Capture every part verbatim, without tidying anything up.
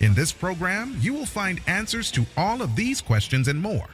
In this program, you will find answers to all of these questions and more.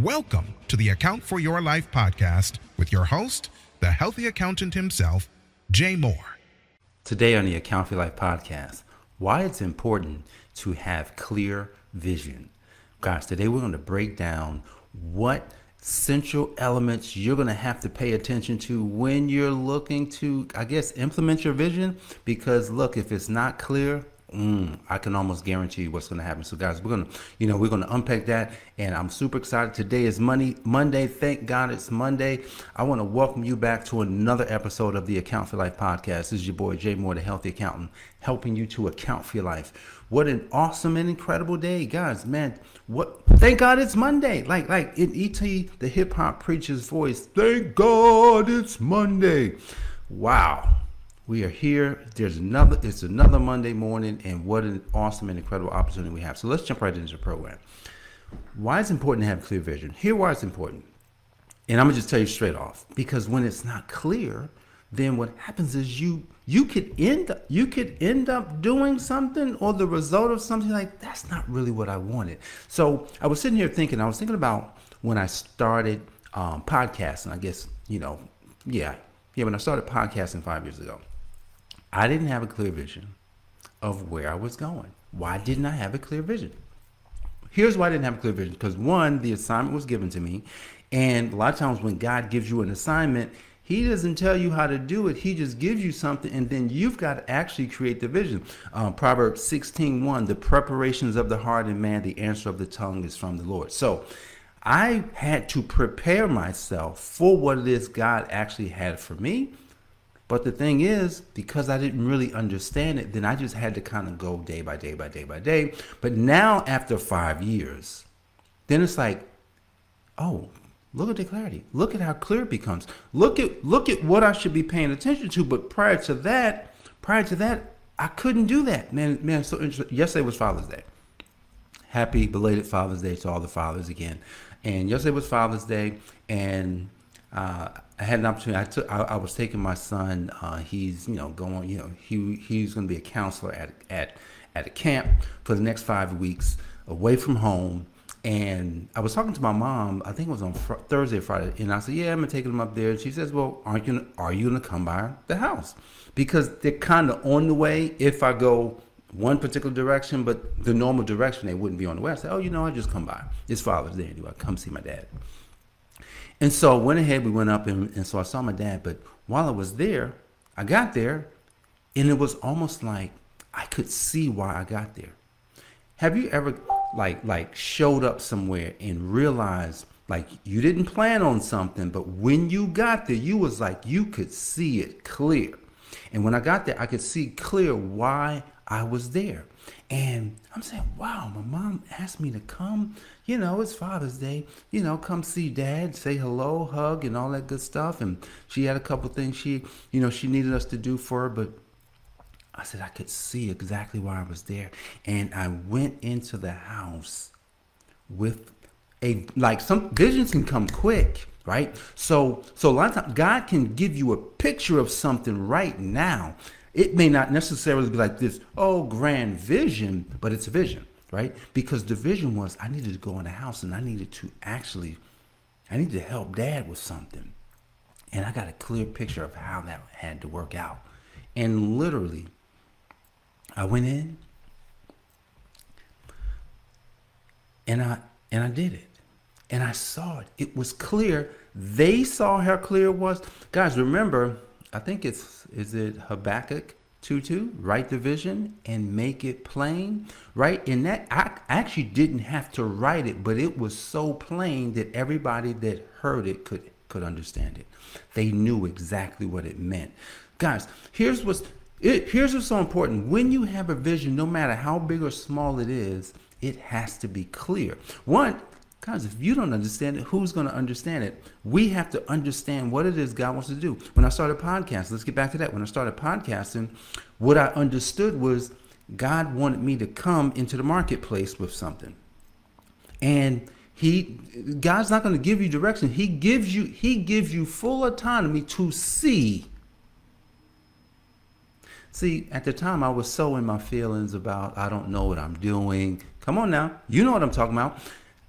Welcome to the Account for Your Life podcast with your host, the healthy accountant himself, Jay Moore. Today on the Account for Your Life podcast, why it's important to have clear vision. Guys, today we're going to break down what central elements you're going to have to pay attention to when you're looking to, I guess, implement your vision. Because look, if it's not clear, Mm, I can almost guarantee you what's going to happen. So guys, we're going to, you know, we're going to unpack that, and I'm super excited. Today is Money, Monday. Thank God it's Monday. I want to welcome you back to another episode of the Account for Life podcast. This is your boy, Jay Moore, the healthy accountant, helping you to account for your life. What an awesome and incredible day, guys, man. What? Thank God it's Monday. Like, like in E T, the hip hop preacher's voice, thank God it's Monday. Wow. We are here. There's another, it's another Monday morning, and what an awesome and incredible opportunity we have. So let's jump right into the program. Why it's important to have clear vision. Here why it's important. And I'm gonna just tell you straight off, because when it's not clear, then what happens is you you could end up you could end up doing something or the result of something like, that's not really what I wanted. So I was sitting here thinking, I was thinking about when I started um podcasting, I guess, you know, yeah. Yeah, when I started podcasting five years ago. I didn't have a clear vision of where I was going. Why didn't I have a clear vision? Here's why I didn't have a clear vision. Because one, the assignment was given to me. And a lot of times when God gives you an assignment, he doesn't tell you how to do it. He just gives you something, and then you've got to actually create the vision. Um, Proverbs sixteen one, the preparations of the heart and man, the answer of the tongue is from the Lord. So I had to prepare myself for what it is God actually had for me. But the thing is, because I didn't really understand it, then I just had to kind of go day by day by day by day. But now after five years, then it's like, oh, look at the clarity. Look at how clear it becomes. Look at look at what I should be paying attention to. But prior to that, prior to that, I couldn't do that. Man, man, so interesting. Yesterday was Father's Day. Happy belated Father's Day to all the fathers again. And yesterday was Father's Day, and uh, I had an opportunity. I took. I, I was taking my son. Uh, he's, you know, going. You know, he he's going to be a counselor at at at a camp for the next five weeks away from home. And I was talking to my mom. I think it was on fr- Thursday or Friday, and I said, "Yeah, I'm gonna take him up there." And she says, "Well, aren't you? Are you gonna come by the house? Because they're kind of on the way. If I go one particular direction, but the normal direction, they wouldn't be on the way." I said, "Oh, you know, I just come by. It's Father's Day anyway. I come see my dad." And so I went ahead, we went up, and, and so I saw my dad. But while I was there, I got there, and it was almost like I could see why I got there. Have you ever like like showed up somewhere and realized like you didn't plan on something, but when you got there, you was like, you could see it clear. And when I got there, I could see clear why I was there. And I'm saying, wow, my mom asked me to come, you know, it's Father's Day, you know, come see dad, say hello, hug, and all that good stuff. And she had a couple things she, you know, she needed us to do for her, but I said, I could see exactly why I was there. And I went into the house with a, like, some visions can come quick, right? So, so a lot of times God can give you a picture of something right now. It may not necessarily be like this, oh, grand vision, but it's a vision, right? Because the vision was, I needed to go in the house, and I needed to actually, I needed to help dad with something. And I got a clear picture of how that had to work out. And literally, I went in and I, and I did it. And I saw it, it was clear. They saw how clear it was. Guys, remember, I think it's, is it Habakkuk two two? Write the vision and make it plain, right? And that, I actually didn't have to write it, but it was so plain that everybody that heard it could, could understand it. They knew exactly what it meant. Guys, here's what's, it, here's what's so important. When you have a vision, no matter how big or small it is, It has to be clear. One, guys, if you don't understand it, who's going to understand it? We have to understand what it is God wants to do. When I started podcasting, let's get back to that. When I started podcasting, what I understood was God wanted me to come into the marketplace with something. And he, God's not going to give you direction. He gives you, he gives you full autonomy to see. See, at the time I was so in my feelings about, I don't know what I'm doing. Come on now. You know what I'm talking about.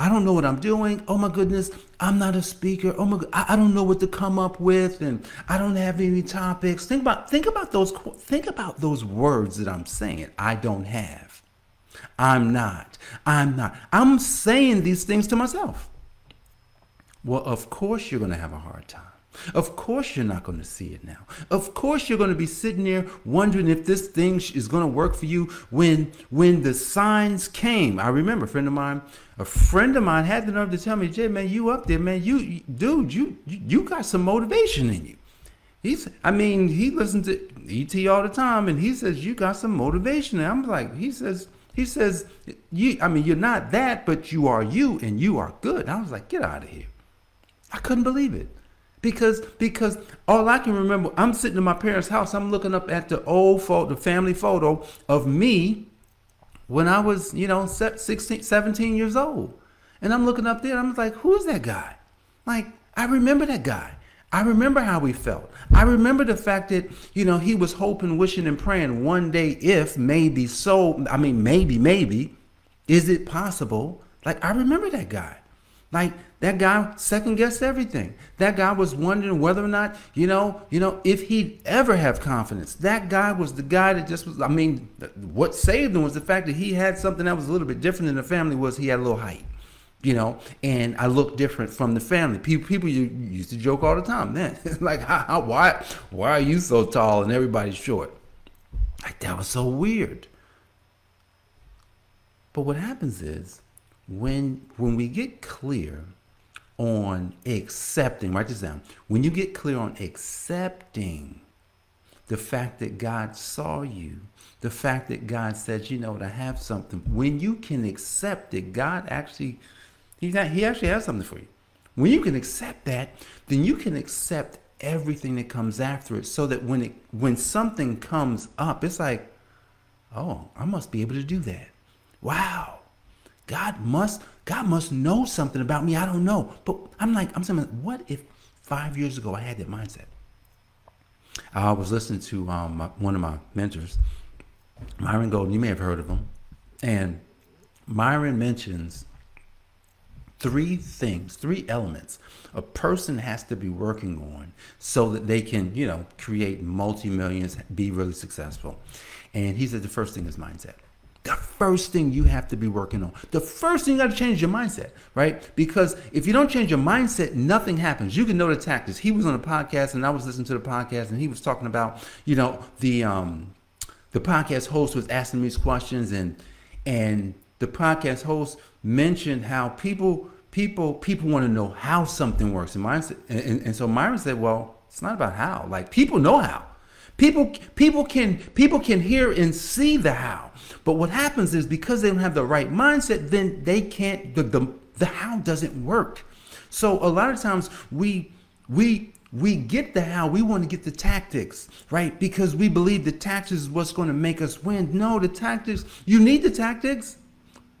I don't know what I'm doing. Oh my goodness. I'm not a speaker. Oh my God. I, I don't know what to come up with. And I don't have any topics. Think about, think about those, think about those words that I'm saying. I don't have. I'm not. I'm not. I'm saying these things to myself. Well, of course you're going to have a hard time. Of course you're not going to see it now. Of course you're going to be sitting there wondering if this thing is going to work for you when when the signs came. I remember a friend of mine, a friend of mine had the nerve to tell me, Jay, man, you up there, man, you, dude, you, you got some motivation in you. He's, I mean, he listens to E T all the time, and he says, you got some motivation. And I'm like, he says, he says, you, I mean, you're not that, but you are you, and you are good. And I was like, get out of here. I couldn't believe it. Because because all I can remember, I'm sitting in my parents' house. I'm looking up at the old photo, the family photo of me when I was, you know, sixteen, seventeen years old. And I'm looking up there. I'm like, who is that guy? Like, I remember that guy. I remember how we felt. I remember the fact that, you know, he was hoping, wishing, and praying one day if maybe so. I mean, maybe, maybe. Is it possible? Like, I remember that guy. Like, that guy second-guessed everything. That guy was wondering whether or not, you know, you know, if he'd ever have confidence. That guy was the guy that just was, I mean, what saved him was the fact that he had something that was a little bit different than the family was. He had a little height, you know, and I looked different from the family. People, people used to joke all the time, man, like, how, why, why are you so tall and everybody's short? Like, that was so weird. But what happens is, when when we get clear on accepting, write this down, when you get clear on accepting the fact that God saw you, the fact that God said, you know what, I have something. When you can accept that God actually, he's not, he actually has something for you. When you can accept that, then you can accept everything that comes after it, so that when it when something comes up, it's like, oh, I must be able to do that. Wow. God must, God must know something about me. I don't know. But I'm like, I'm saying, what if five years ago I had that mindset? I was listening to um, my, one of my mentors, Myron Golden. You may have heard of him. And Myron mentions three things, three elements a person has to be working on so that they can, you know, create multi-millions, be really successful. And he said the first thing is mindset. The first thing you have to be working on. The first thing you got to change is your mindset, right? Because if you don't change your mindset, nothing happens. You can know the tactics. He was on a podcast, and I was listening to the podcast, and he was talking about, you know, the um, the podcast host was asking me these questions, and and the podcast host mentioned how people people people want to know how something works. And mindset, and, and, and so Myron said, well, it's not about how. Like, people know how. People people can people can hear and see the how. But what happens is, because they don't have the right mindset, then they can't, the, the, the how doesn't work. So a lot of times we, we, we get the how, we want to get the tactics, right? Because we believe the tactics is what's going to make us win. No, the tactics, you need the tactics,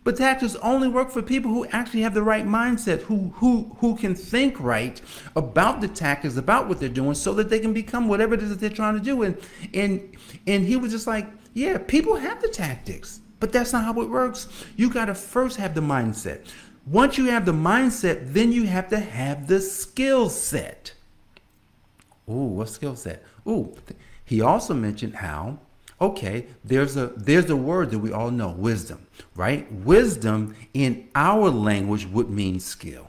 but tactics only work for people who actually have the right mindset, who, who, who can think right about the tactics, about what they're doing, so that they can become whatever it is that they're trying to do. And, and, and he was just like, yeah, people have the tactics, but that's not how it works. You got to first have the mindset. Once you have the mindset, then you have to have the skill set. Ooh, what skill set? Ooh, he also mentioned how, okay, there's a, there's a word that we all know, wisdom, right? Wisdom in our language would mean skill.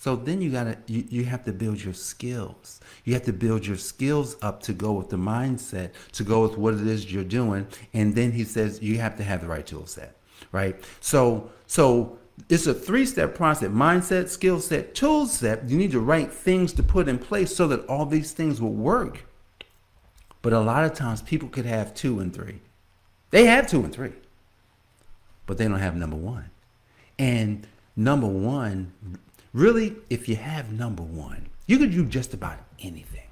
So then you gotta, you, you have to build your skills. You have to build your skills up to go with the mindset, to go with what it is you're doing. And then he says, you have to have the right tool set, right? So, so it's a three-step process: mindset, skill set, tool set. You need the right things to put in place so that all these things will work. But a lot of times people could have two and three. They have two and three. but they don't have number one. And number one, really, if you have number one, you could do just about anything.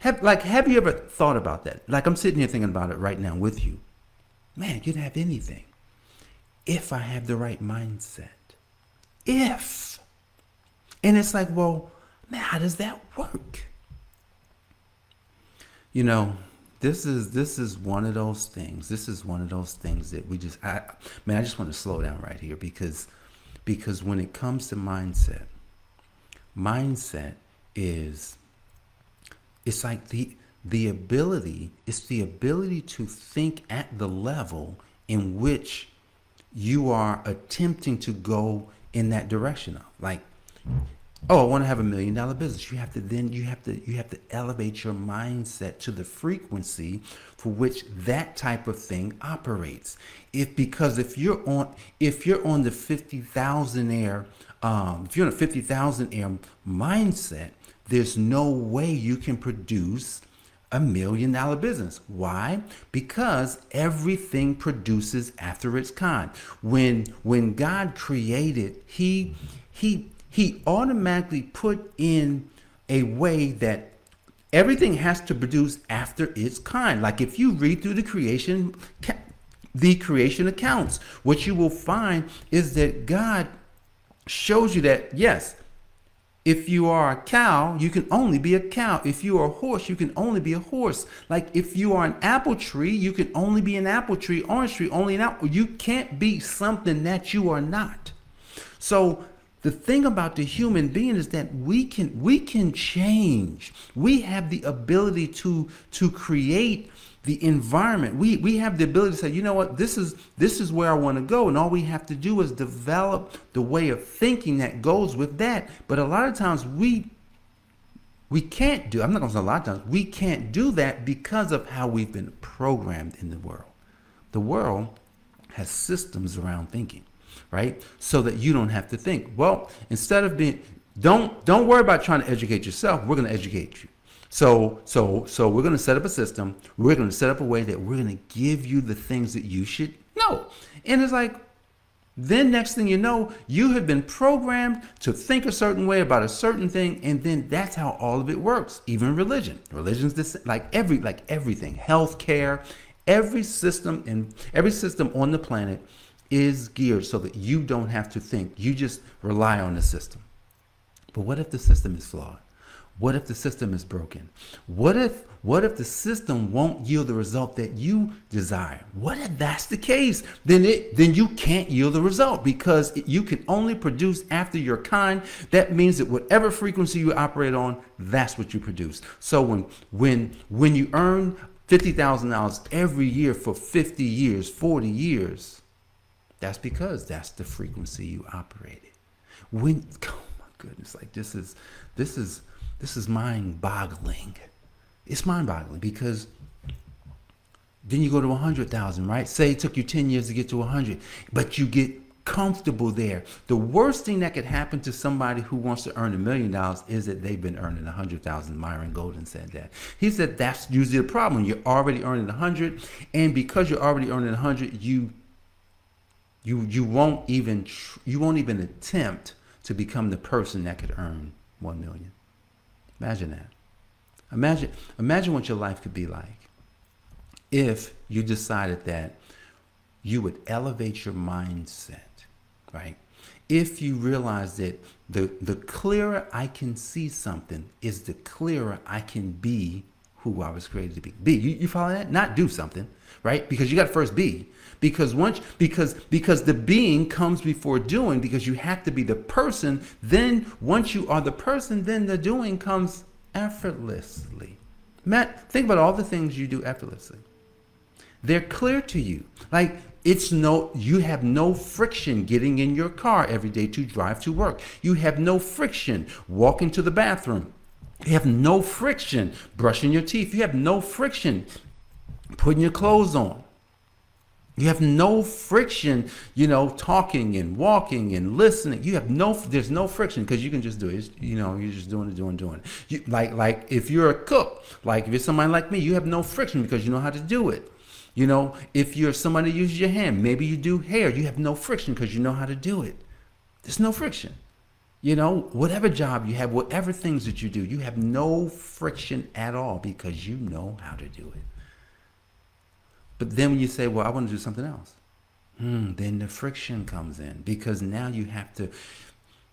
Have, like, have you ever thought about that? Like, I'm sitting here thinking about it right now with you. Man, you'd have anything. If I have the right mindset. If. And it's like, well, man, how does that work? You know, this is this is one of those things. This is one of those things that we just, I man, I just want to slow down right here because because when it comes to mindset, mindset is it's like the the ability, it's the ability to think at the level in which you are attempting to go in that direction of. Like, oh, I want to have a million dollar business. You have to then you have to you have to elevate your mindset to the frequency for which that type of thing operates. If because if you're on if you're on the fifty thousand air um if you're on a fifty thousand air mindset, there's no way you can produce a million dollar business. Why? Because everything produces after its kind. When when God created, he he he automatically put in a way that everything has to produce after its kind. Like if you read through the creation the creation accounts, what you will find is that God shows you that, yes, if you are a cow, you can only be a cow. If you are a horse, you can only be a horse. Like if you are an apple tree, you can only be an apple tree, orange tree, only an apple. You can't be something that you are not. So the thing about the human being is that we can we can change. We have the ability to to create the environment. We we have the ability to say, you know what, this is this is where I want to go, and all we have to do is develop the way of thinking that goes with that. But a lot of times we we can't do. I'm not gonna say a lot of times we can't do that because of how we've been programmed in the world. The world has systems around thinking, right? So that you don't have to think. Well, instead of being, don't don't worry about trying to educate yourself. We're gonna educate you. So, so, so we're going to set up a system. We're going to set up a way that we're going to give you the things that you should know. And it's like, then next thing you know, you have been programmed to think a certain way about a certain thing. And then that's how all of it works. Even religion, religion's this, like every, like everything, healthcare, every system and every system on the planet is geared so that you don't have to think. You just rely on the system. But what if the system is flawed? What if the system is broken? What if what if the system won't yield the result that you desire? What if that's the case? Then it then you can't yield the result because it, you can only produce after your kind. That means that whatever frequency you operate on, that's what you produce. So when when when you earn fifty thousand dollars every year for fifty years, forty years, that's because that's the frequency you operated. When oh my goodness, like this is this is This is mind-boggling. It's mind-boggling because then you go to one hundred thousand, right? Say it took you ten years to get to one hundred, but you get comfortable there. The worst thing that could happen to somebody who wants to earn a million dollars is that they've been earning one hundred thousand. Myron Golden said that. He said that's usually the problem. You're already earning one hundred, and because you're already earning one hundred, you you you won't even you won't even attempt to become the person that could earn one million. Imagine that. Imagine, imagine what your life could be like if you decided that you would elevate your mindset, right? If you realize that the, the clearer I can see something is the clearer I can be who I was created to be. Be, you, you follow that? Not do something, right? Because you got to first be. Because once, because because the being comes before doing, because you have to be the person. Then once you are the person, then the doing comes effortlessly. Matt, think about all the things you do effortlessly. They're clear to you. Like it's no, you have no friction getting in your car every day to drive to work. You have no friction walking to the bathroom. You have no friction brushing your teeth. You have no friction putting your clothes on. You have no friction, you know, talking and walking and listening. You have no, there's no friction because you can just do it. It's, you know, you're just doing it, doing, doing it. You, like, like if you're a cook, like if you're somebody like me, you have no friction because you know how to do it. You know, if you're somebody who uses your hand, maybe you do hair, you have no friction because you know how to do it. There's no friction. You know, whatever job you have, whatever things that you do, you have no friction at all because you know how to do it. But then when you say, well, I want to do something else, mm, then the friction comes in, because now you have to,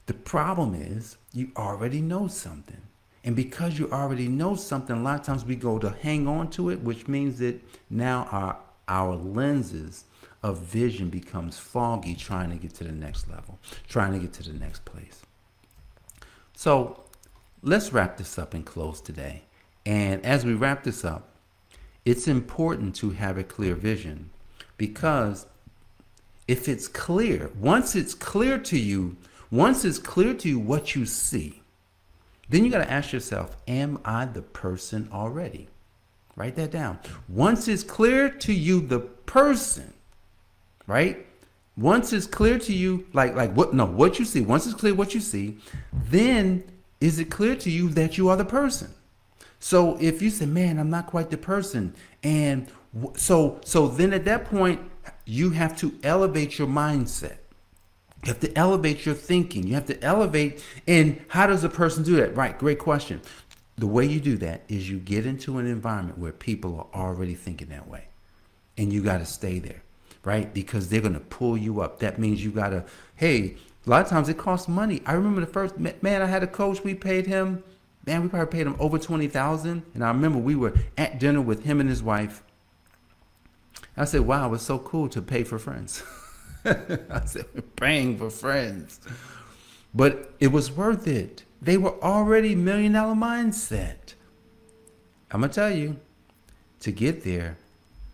the problem is you already know something. And because you already know something, a lot of times we go to hang on to it, which means that now our, our lenses of vision becomes foggy, trying to get to the next level, trying to get to the next place. So let's wrap this up and close today. And as we wrap this up, it's important to have a clear vision, because if it's clear, once it's clear to you, once it's clear to you what you see, then you got to ask yourself, am I the person already? Write that down. Once it's clear to you, the person, right? Once it's clear to you, like, like what, no, what you see, once it's clear what you see, then is it clear to you that you are the person? So if you say, man, I'm not quite the person. And w- so, so then at that point, you have to elevate your mindset. You have to elevate your thinking. You have to elevate. And how does a person do that? Right. Great question. The way you do that is you get into an environment where people are already thinking that way, and you got to stay there, right? Because they're going to pull you up. That means you got to, hey, a lot of times it costs money. I remember the first man I had a coach, we paid him, man, we probably paid him over twenty thousand dollars. And I remember we were at dinner with him and his wife. I said, wow, it's so cool to pay for friends. I said, we're praying for friends. But it was worth it. They were already million dollar mindset. I'm going to tell you, to get there,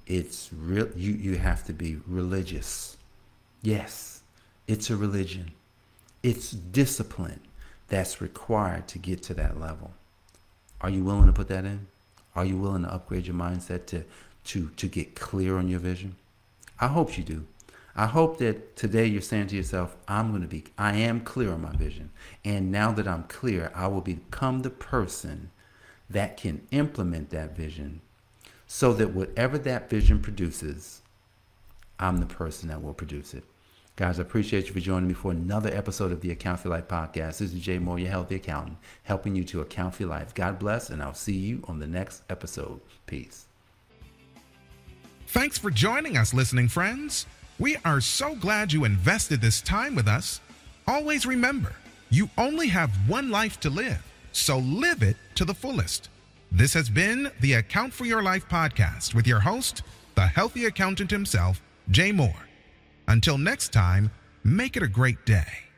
it's real. You, you have to be religious. Yes, it's a religion. It's discipline that's required to get to that level. Are you willing to put that in? Are you willing to upgrade your mindset to, to, to get clear on your vision? I hope you do. I hope that today you're saying to yourself, I'm going to be, I am clear on my vision. And now that I'm clear, I will become the person that can implement that vision, so that whatever that vision produces, I'm the person that will produce it. Guys, I appreciate you for joining me for another episode of the Account for Life podcast. This is Jay Moore, your healthy accountant, helping you to account for your life. God bless, and I'll see you on the next episode. Peace. Thanks for joining us, listening friends. We are so glad you invested this time with us. Always remember, you only have one life to live, so live it to the fullest. This has been the Account for Your Life podcast with your host, the healthy accountant himself, Jay Moore. Until next time, make it a great day.